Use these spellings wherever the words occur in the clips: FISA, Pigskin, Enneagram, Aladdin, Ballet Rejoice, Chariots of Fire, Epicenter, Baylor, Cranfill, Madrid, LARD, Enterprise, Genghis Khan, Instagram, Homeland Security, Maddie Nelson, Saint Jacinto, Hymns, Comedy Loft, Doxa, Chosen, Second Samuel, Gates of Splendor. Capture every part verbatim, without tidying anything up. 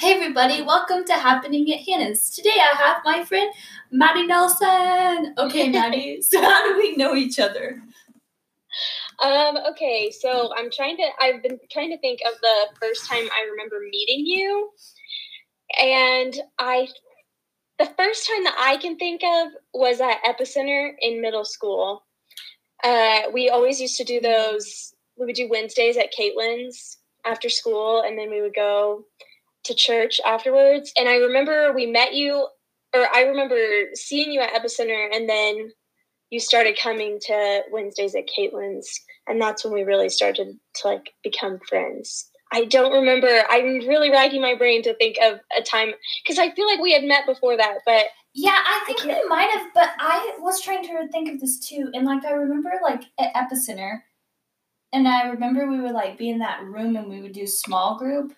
Hey everybody, welcome to Happening at Hannah's. Today I have my friend, Maddie Nelson. Okay, Maddie, so how do we know each other? Um, okay, so I'm trying to, I've been trying to think of the first time I remember meeting you. And I, the first time that I can think of was at Epicenter in middle school. Uh, we always used to do those, we would do Wednesdays at Caitlin's after school, and then we would go to church afterwards. And I remember we met you, or I remember seeing you at Epicenter, and then you started coming to Wednesdays at Caitlin's, and that's when we really started to like become friends. I don't remember. I'm really racking my brain to think of a time, because I feel like we had met before that, but yeah, I think we might have, but I was trying to think of this too, and like I remember like at Epicenter, and I remember we would like be in that room and we would do small group.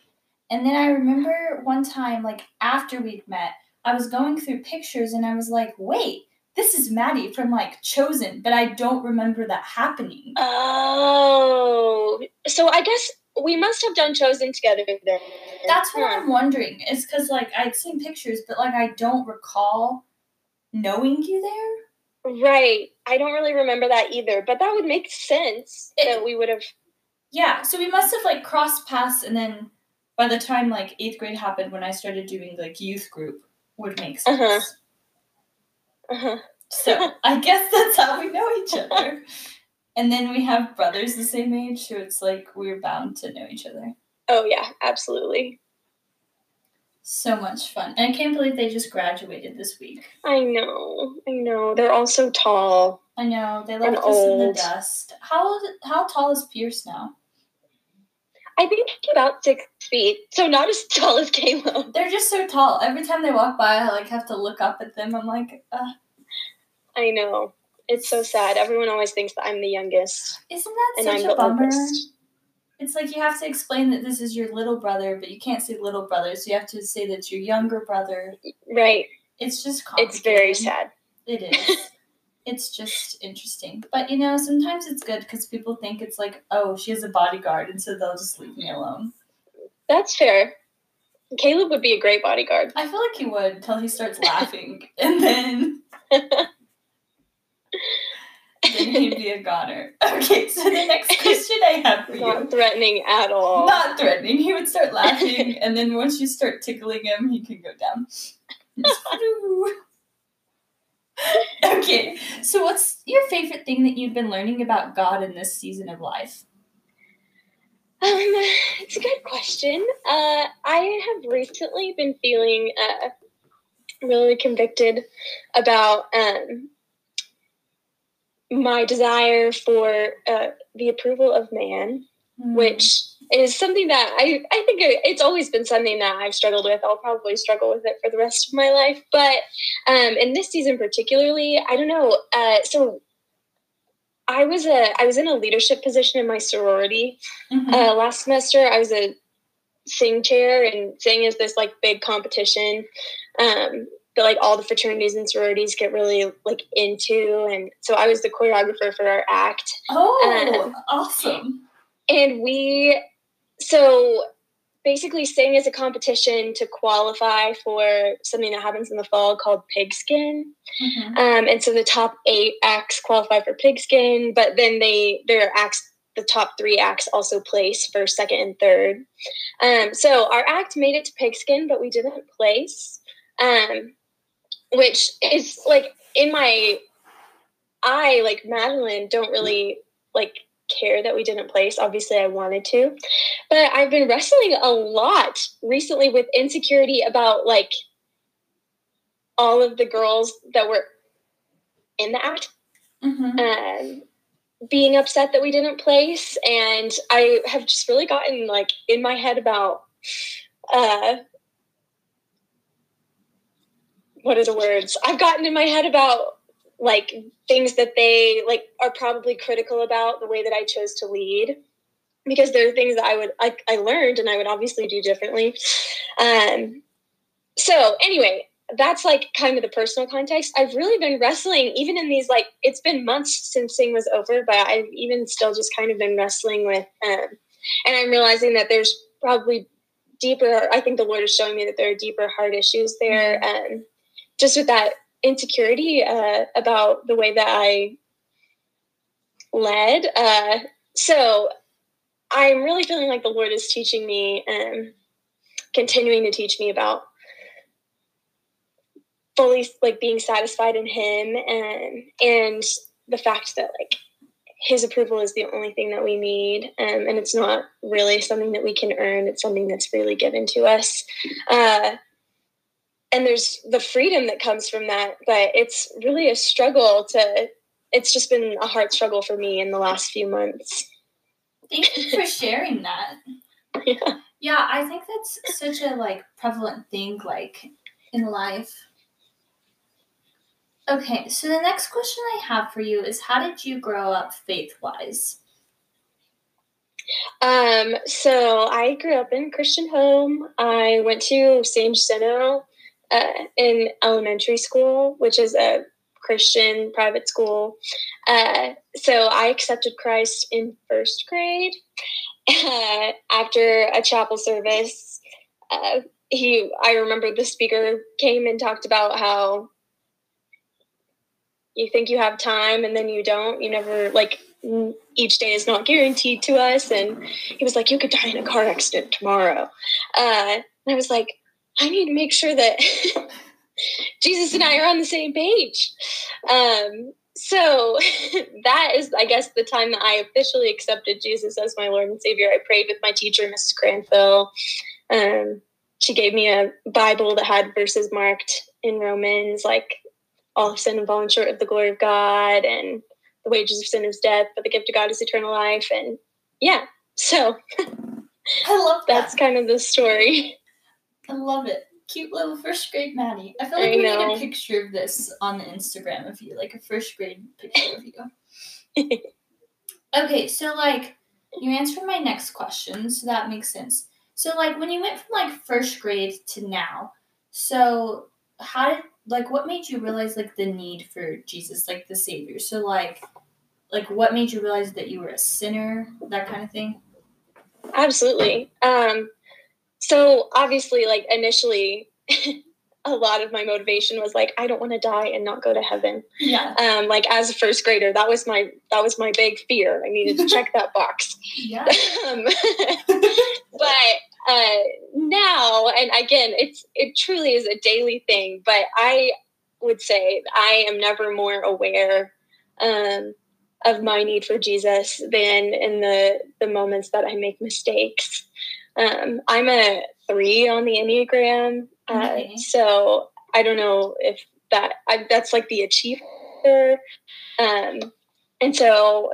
And then I remember one time, like, after we'd met, I was going through pictures, and I was like, wait, this is Maddie from, like, Chosen, but I don't remember that happening. Oh. So I guess we must have done Chosen together then. That's what I'm wondering. It's because, like, I'd seen pictures, but, like, I don't recall knowing you there. Right. I don't really remember that either, but that would make sense it, that we would have. Yeah. So we must have, like, crossed paths, and then by the time, like, eighth grade happened, when I started doing, like, youth group, would make sense. Uh-huh. Uh-huh. So, I guess that's how we know each other. And then we have brothers the same age, so it's like we're bound to know each other. Oh, yeah, absolutely. So much fun. And I can't believe they just graduated this week. I know. I know. They're all so tall. I know. They left us in the dust. How How tall is Pierce now? I think about six feet, so not as tall as Caleb. They're just so tall. Every time they walk by, I like have to look up at them. I'm like, uh. I know. It's so sad. Everyone always thinks that I'm the youngest. Isn't that such a bummer? Oldest. It's like you have to explain that this is your little brother, but you can't say little brother, so you have to say that's your younger brother. Right. It's just complicated. It's very sad. It is. It's just interesting. But, you know, sometimes it's good because people think it's like, oh, she has a bodyguard, and so they'll just leave me alone. That's fair. Caleb would be a great bodyguard. I feel like he would until he starts laughing, and then then he'd be a goner. Okay, so the next question I have for you. Not threatening at all. Not threatening. He would start laughing, and then once you start tickling him, he can go down. Okay, so what's your favorite thing that you've been learning about God in this season of life? Um, it's a good question. Uh, I have recently been feeling uh, really convicted about um, my desire for uh, the approval of man, mm. which is something that I, I think it's always been something that I've struggled with. I'll probably struggle with it for the rest of my life. But um, in this season particularly, I don't know. Uh, so I was a I was in a leadership position in my sorority mm-hmm. uh, last semester. I was a sing chair, and sing is this like big competition um, that like all the fraternities and sororities get really like into. And so I was the choreographer for our act. Oh, um, awesome! And we. So basically sing is a competition to qualify for something that happens in the fall called Pigskin. Mm-hmm. Um, and so the top eight acts qualify for Pigskin, but then they their acts, the top three acts also place for second and third. Um, so our act made it to Pigskin, but we didn't place, um, which is like in my, I like Madeline don't really like care that we didn't place. Obviously I wanted to, but I've been wrestling a lot recently with insecurity about like all of the girls that were in the act mm-hmm. um, being upset that we didn't place. And I have just really gotten like in my head about uh, what are the words? I've gotten in my head about like things that they like are probably critical about the way that I chose to lead, because there are things that I would, I, I learned and I would obviously do differently. Um, so anyway, that's like kind of the personal context. I've really been wrestling even in these, like it's been months since Sing was over, but I've even still just kind of been wrestling with, um, and I'm realizing that there's probably deeper, I think the Lord is showing me that there are deeper heart issues there. Mm-hmm. And just with that insecurity uh, about the way that I led. Uh, so I'm really feeling like the Lord is teaching me and continuing to teach me about fully like being satisfied in him and, and the fact that like his approval is the only thing that we need. Um, and it's not really something that we can earn. It's something that's freely given to us. Uh, and there's the freedom that comes from that, but it's really a struggle to, it's just been a hard struggle for me in the last few months. Thank you for sharing that. Yeah. Yeah. I think that's such a like prevalent thing, like in life. Okay, so the next question I have for you is, how did you grow up faith-wise? Um, so I grew up in a Christian home. I went to Saint Jacinto uh, in elementary school, which is a Christian private school. Uh, so I accepted Christ in first grade uh, after a chapel service. Uh, he, I remember the speaker came and talked about how you think you have time and then you don't, you never, like, each day is not guaranteed to us. And he was like, you could die in a car accident tomorrow. Uh, and I was like, I need to make sure that Jesus and I are on the same page. Um, so that is, I guess, the time that I officially accepted Jesus as my Lord and Savior. I prayed with my teacher, Missus Cranfill. Um, she gave me a Bible that had verses marked in Romans, like, all of sin and fallen short of the glory of God, and the wages of sin is death, but the gift of God is eternal life. And yeah, so I love that. That's kind of the story. I love it. Cute little first grade Maddie. I feel like I we know. Need a picture of this on the Instagram of you, like a first grade picture of you. Okay, so like you answered my next question, so that makes sense. So like when you went from like first grade to now, so how did like, what made you realize, like, the need for Jesus, like, the Savior? So, like, like what made you realize that you were a sinner, that kind of thing? Absolutely. Um, so, obviously, like, initially, a lot of my motivation was, like, I don't want to die and not go to heaven. Yeah. Um, like, as a first grader, that was my that was my big fear. I needed to check that box. Yeah. Um, but... Uh, now, and again, it's, it truly is a daily thing, but I would say I am never more aware, um, of my need for Jesus than in the, the moments that I make mistakes. Um, I'm a three on the Enneagram. Uh, okay. So I don't know if that, I, that's like the achiever. Um, and so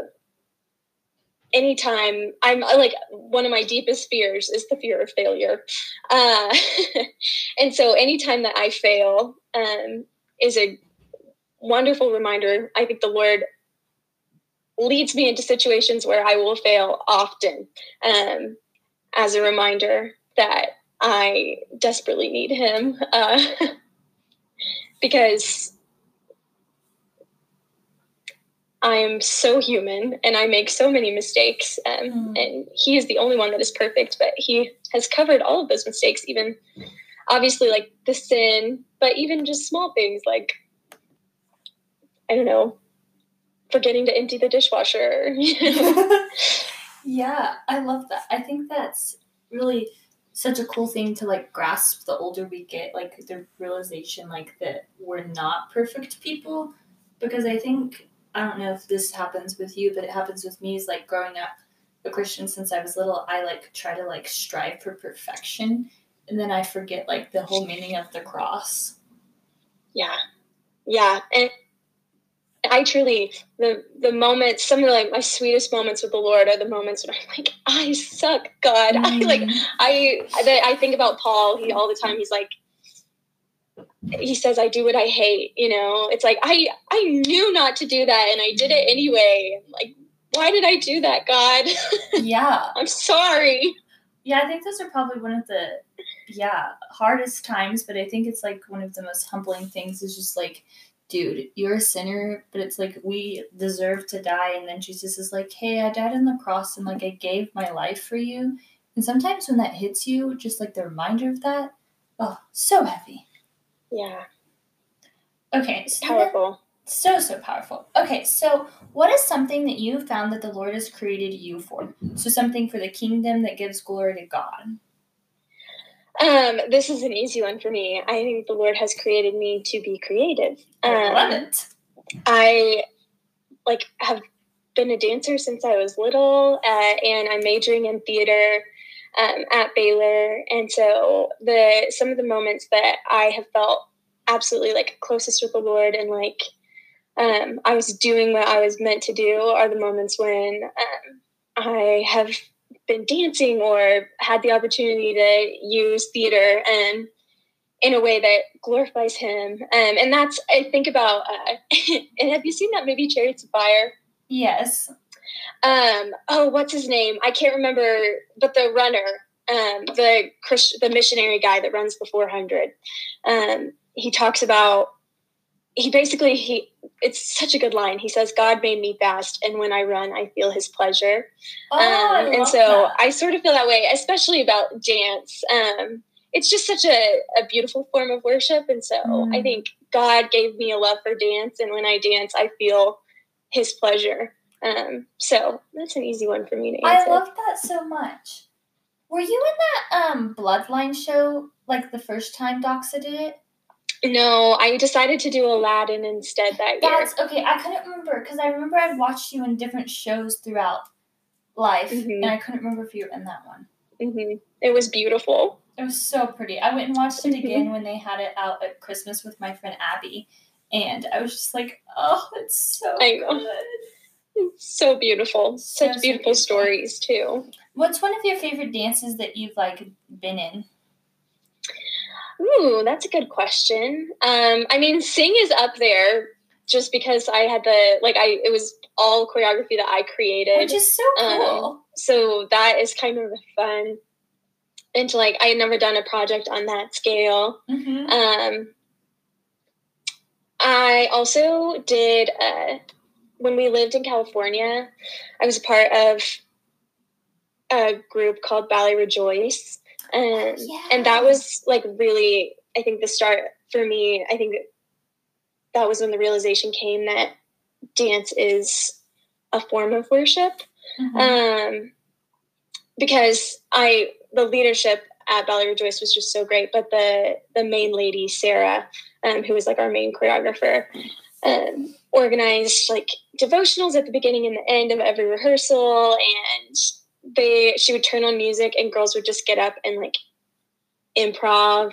anytime I'm like, one of my deepest fears is the fear of failure. Uh, and so anytime that I fail, um, is a wonderful reminder. I think the Lord leads me into situations where I will fail often, um, as a reminder that I desperately need him, uh, because I am so human and I make so many mistakes, um, mm. and he is the only one that is perfect, but he has covered all of those mistakes, even obviously like the sin, but even just small things like, I don't know, forgetting to empty the dishwasher. You know? Yeah. I love that. I think that's really such a cool thing to like grasp the older we get, like the realization like that we're not perfect people, because I think, I don't know if this happens with you, but it happens with me, is like growing up a Christian since I was little, I like try to like strive for perfection. And then I forget like the whole meaning of the cross. Yeah. Yeah. And I truly, the, the moments, some of like my sweetest moments with the Lord are the moments when I'm like, I suck, God. Mm. I like, I, I think about Paul. He all the time, he's like, he says, I do what I hate, you know? It's like, I I knew not to do that, and I did it anyway. Like, why did I do that, God? Yeah. I'm sorry. Yeah, I think those are probably one of the, yeah, hardest times, but I think it's, like, one of the most humbling things is just, like, dude, you're a sinner, but it's, like, we deserve to die, and then Jesus is like, hey, I died on the cross, and, like, I gave my life for you, And sometimes when that hits you, just like the reminder of that, oh, so heavy. Yeah. Okay. So powerful. That, so, so powerful. Okay, so what is something that you found that the Lord has created you for? So something for the kingdom that gives glory to God. Um, this is an easy one for me. I think the Lord has created me to be creative. Um, I love it. I, like, have been a dancer since I was little, uh, and I'm majoring in theater um, at Baylor. And so the some of the moments that I have felt absolutely, like, closest with the Lord and, like, um, I was doing what I was meant to do are the moments when um, I have been dancing or had the opportunity to use theater and in a way that glorifies him. Um, and that's, I think about, uh, and have you seen that movie Chariots of Fire? Yes. Um, oh, what's his name? I can't remember, but the runner, um, the Christ- the missionary guy that runs the four hundred. Um, he talks about, he basically, he, it's such a good line. He says, God made me fast, and when I run, I feel his pleasure. Oh, um, and so that. I sort of feel that way, especially about dance. Um, it's just such a, a beautiful form of worship. And so mm. I think God gave me a love for dance, and when I dance, I feel his pleasure. Um, so that's an easy one for me to answer. I love that so much. Were you in that um, Bloodline show like the first time Doxa did it? No, I decided to do Aladdin instead that That's, year. That's okay. I couldn't remember because I remember I'd watched you in different shows throughout life, mm-hmm. and I couldn't remember if you were in that one. Mm-hmm. It was beautiful. It was so pretty. I went and watched it mm-hmm. again when they had it out at Christmas with my friend Abby, and I was just like, "Oh, it's so I know. good. It's so beautiful. So, Such so beautiful, beautiful stories too." What's one of your favorite dances that you've like been in? Ooh, that's a good question. Um, I mean, Sing is up there just because I had the, like, I it was all choreography that I created. Which is so cool. Um, so that is kind of fun. And to, like, I had never done a project on that scale. Mm-hmm. Um, I also did, uh, when we lived in California, I was a part of a group called Ballet Rejoice. Um, yeah. And that was like really, I think the start for me, I think that was when the realization came that dance is a form of worship. Mm-hmm. Um, because I, the leadership at Ballet Rejoice was just so great, but the, the main lady, Sarah, um, who was like our main choreographer, um, organized like devotionals at the beginning and the end of every rehearsal, and They she would turn on music and girls would just get up and like improv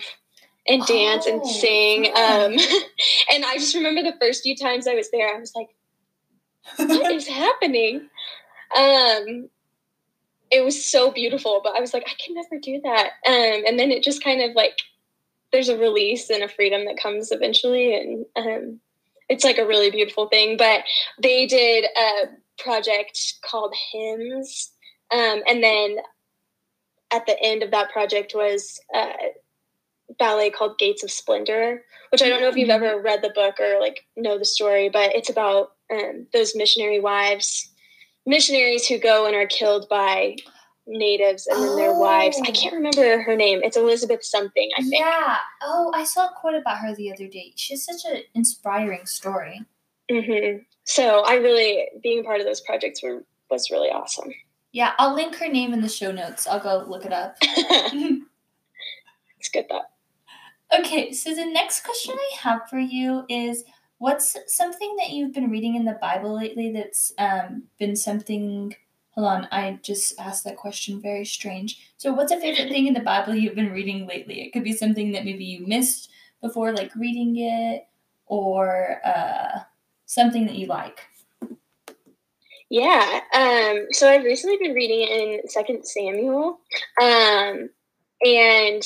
and dance oh. and sing. Um, and I just remember the first few times I was there, I was like, what is happening? Um, it was so beautiful, but I was like, I can never do that. Um, and then it just kind of like, there's a release and a freedom that comes eventually. And um, it's like a really beautiful thing, but they did a project called Hymns. Um, and then at the end of that project was a ballet called Gates of Splendor, which I don't know if you've ever read the book or like know the story, but it's about um, those missionary wives, missionaries who go and are killed by natives and oh. then their wives. I can't remember her name. It's Elizabeth something, I think. Yeah. Oh, I saw a quote about her the other day. She's such an inspiring story. Mm-hmm. So I really, being part of those projects were, was really awesome. Yeah, I'll link her name in the show notes. I'll go look it up. It's good, though. Okay, so the next question I have for you is, what's something that you've been reading in the Bible lately that's um, been something... Hold on, I just asked that question. Very strange. So what's a favorite thing in the Bible you've been reading lately? It could be something that maybe you missed before, like reading it, or uh, something that you like. Yeah, um, so I've recently been reading in Second Samuel, um, and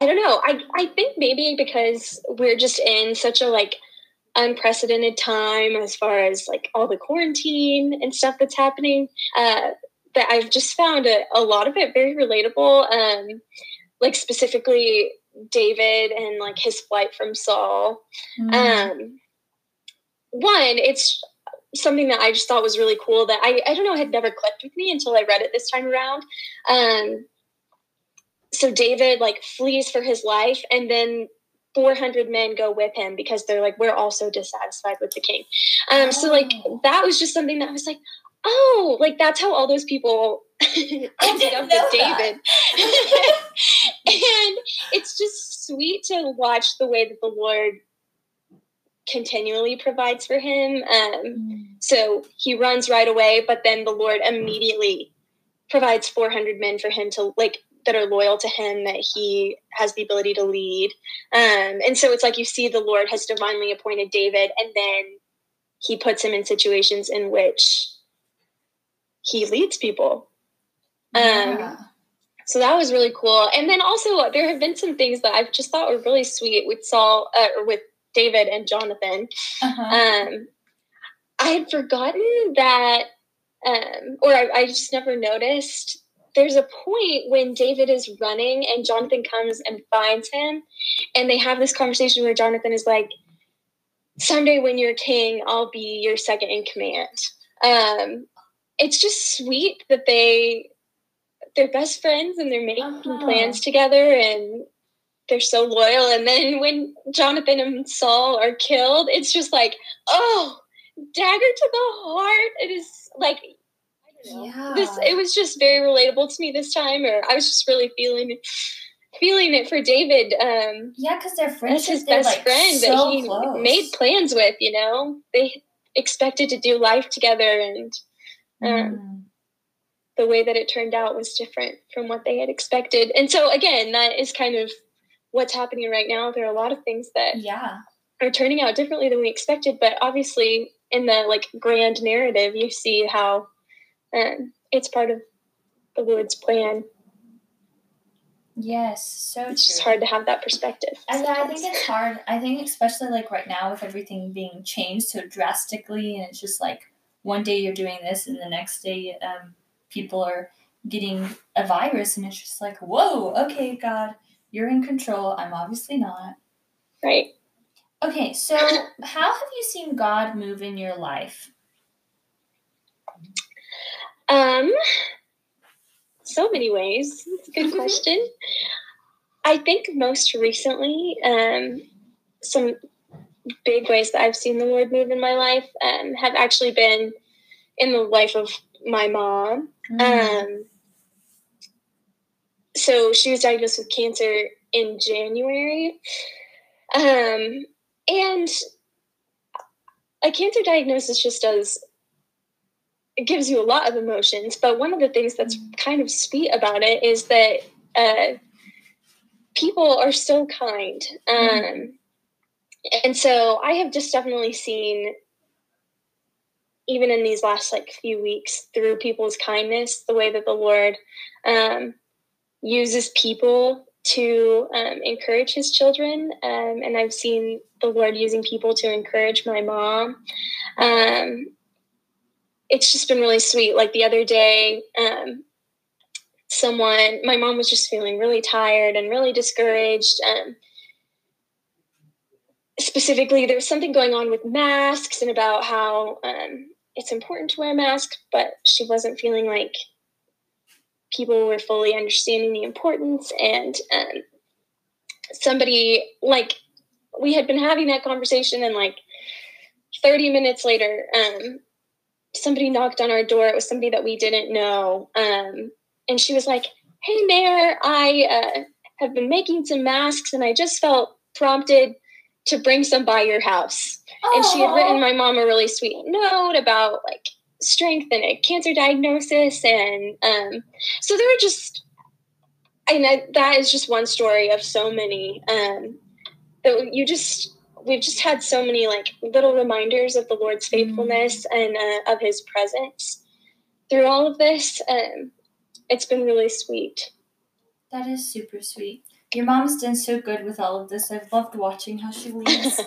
I don't know, I, I think maybe because we're just in such a, like, unprecedented time as far as, like, all the quarantine and stuff that's happening, uh, that I've just found a, a lot of it very relatable, um, like, specifically David and, like, his flight from Saul. Mm. Um, one, it's... something that I just thought was really cool that I, I don't know, had never clicked with me until I read it this time around. Um, so David like flees for his life, and then four hundred men go with him because they're like, we're also dissatisfied with the king. Um, oh. So like, that was just something that was like, oh, like that's how all those people ended up with David. And it's just sweet to watch the way that the Lord continually provides for him. Um, so he runs right away, but then the Lord immediately provides four hundred men for him to like, that are loyal to him, that he has the ability to lead. Um, and so it's like, you see the Lord has divinely appointed David, and then he puts him in situations in which he leads people. Um, yeah. So that was really cool. And then also there have been some things that I've just thought were really sweet with Saul, uh, with David and Jonathan. Uh-huh. Um, I had forgotten that, um, or I, I just never noticed. There's a point when David is running and Jonathan comes and finds him, and they have this conversation where Jonathan is like, someday when you're king, I'll be your second in command. Um, it's just sweet that they, they're best friends and they're making uh-huh. plans together, and they're so loyal. And then when Jonathan and Saul are killed, it's just like, oh, dagger to the heart. It is like, I don't know, yeah. this, it was just very relatable to me this time, or I was just really feeling, feeling it for David. Um, yeah. Cause their friends, his best like friend so that he close. made plans with, you know, they expected to do life together, and um, mm. the way that it turned out was different from what they had expected. And so again, that is kind of what's happening right now. There are a lot of things that yeah. are turning out differently than we expected, but obviously in the like grand narrative, you see how um, it's part of the Lord's plan. Yes, so true. It's just hard to have that perspective. And I think it's hard. I think especially like right now with everything being changed so drastically, and it's just like one day you're doing this, and the next day um, people are getting a virus, and it's just like, whoa, okay, God. You're in control. I'm obviously not. Right. Okay, so how have you seen God move in your life? Um, so many ways. It's a good question. I think most recently, um, some big ways that I've seen the Lord move in my life um, have actually been in the life of my mom. Mm. Um. So she was diagnosed with cancer in January. Um, and a cancer diagnosis just does, it gives you a lot of emotions. But one of the things that's kind of sweet about it is that uh, people are so kind. Um, mm. And so I have just definitely seen, even in these last like few weeks, through people's kindness, the way that the Lord um, uses people to um, encourage his children. Um, and I've seen the Lord using people to encourage my mom. Um, it's just been really sweet. Like the other day, um, someone, my mom was just feeling really tired and really discouraged. Um, specifically, there was something going on with masks and about how um, it's important to wear a mask, but she wasn't feeling like people were fully understanding the importance. And um, somebody, like, we had been having that conversation, and like thirty minutes later, um, somebody knocked on our door. It was somebody that we didn't know. Um, and she was like, hey, Mayor, I uh, have been making some masks, and I just felt prompted to bring some by your house. Aww. And she had written my mom a really sweet note about like strength and a cancer diagnosis. And um, so there were just, and that, that is just one story of so many. Um, that you just, we've just had so many like little reminders of the Lord's faithfulness mm-hmm. and uh, of his presence through all of this. Um, it's been really sweet. That is super sweet. Your mom's done so good with all of this. I've loved watching how she leads.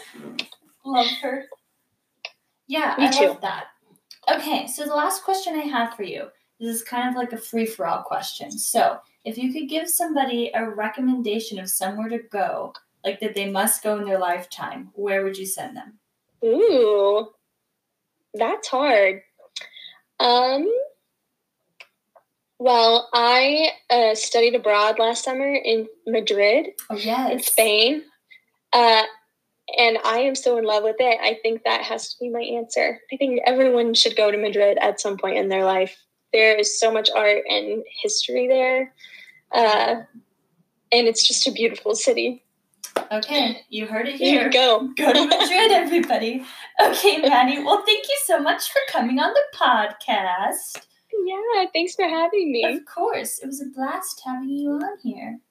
Love her. Yeah, Me I too. love that. Okay, so the last question I have for you, this is kind of like a free-for-all question. So if you could give somebody a recommendation of somewhere to go, like that they must go in their lifetime, where would you send them? Ooh, that's hard. Um, well, I uh, studied abroad last summer in Madrid, oh, yes. in Spain, uh, and I am so in love with it. I think that has to be my answer. I think everyone should go to Madrid at some point in their life. There is so much art and history there, uh, and it's just a beautiful city. Okay, you heard it here. Go. Go to Madrid, everybody. Okay, Maddie. Well, thank you so much for coming on the podcast. Yeah, thanks for having me. Of course. It was a blast having you on here.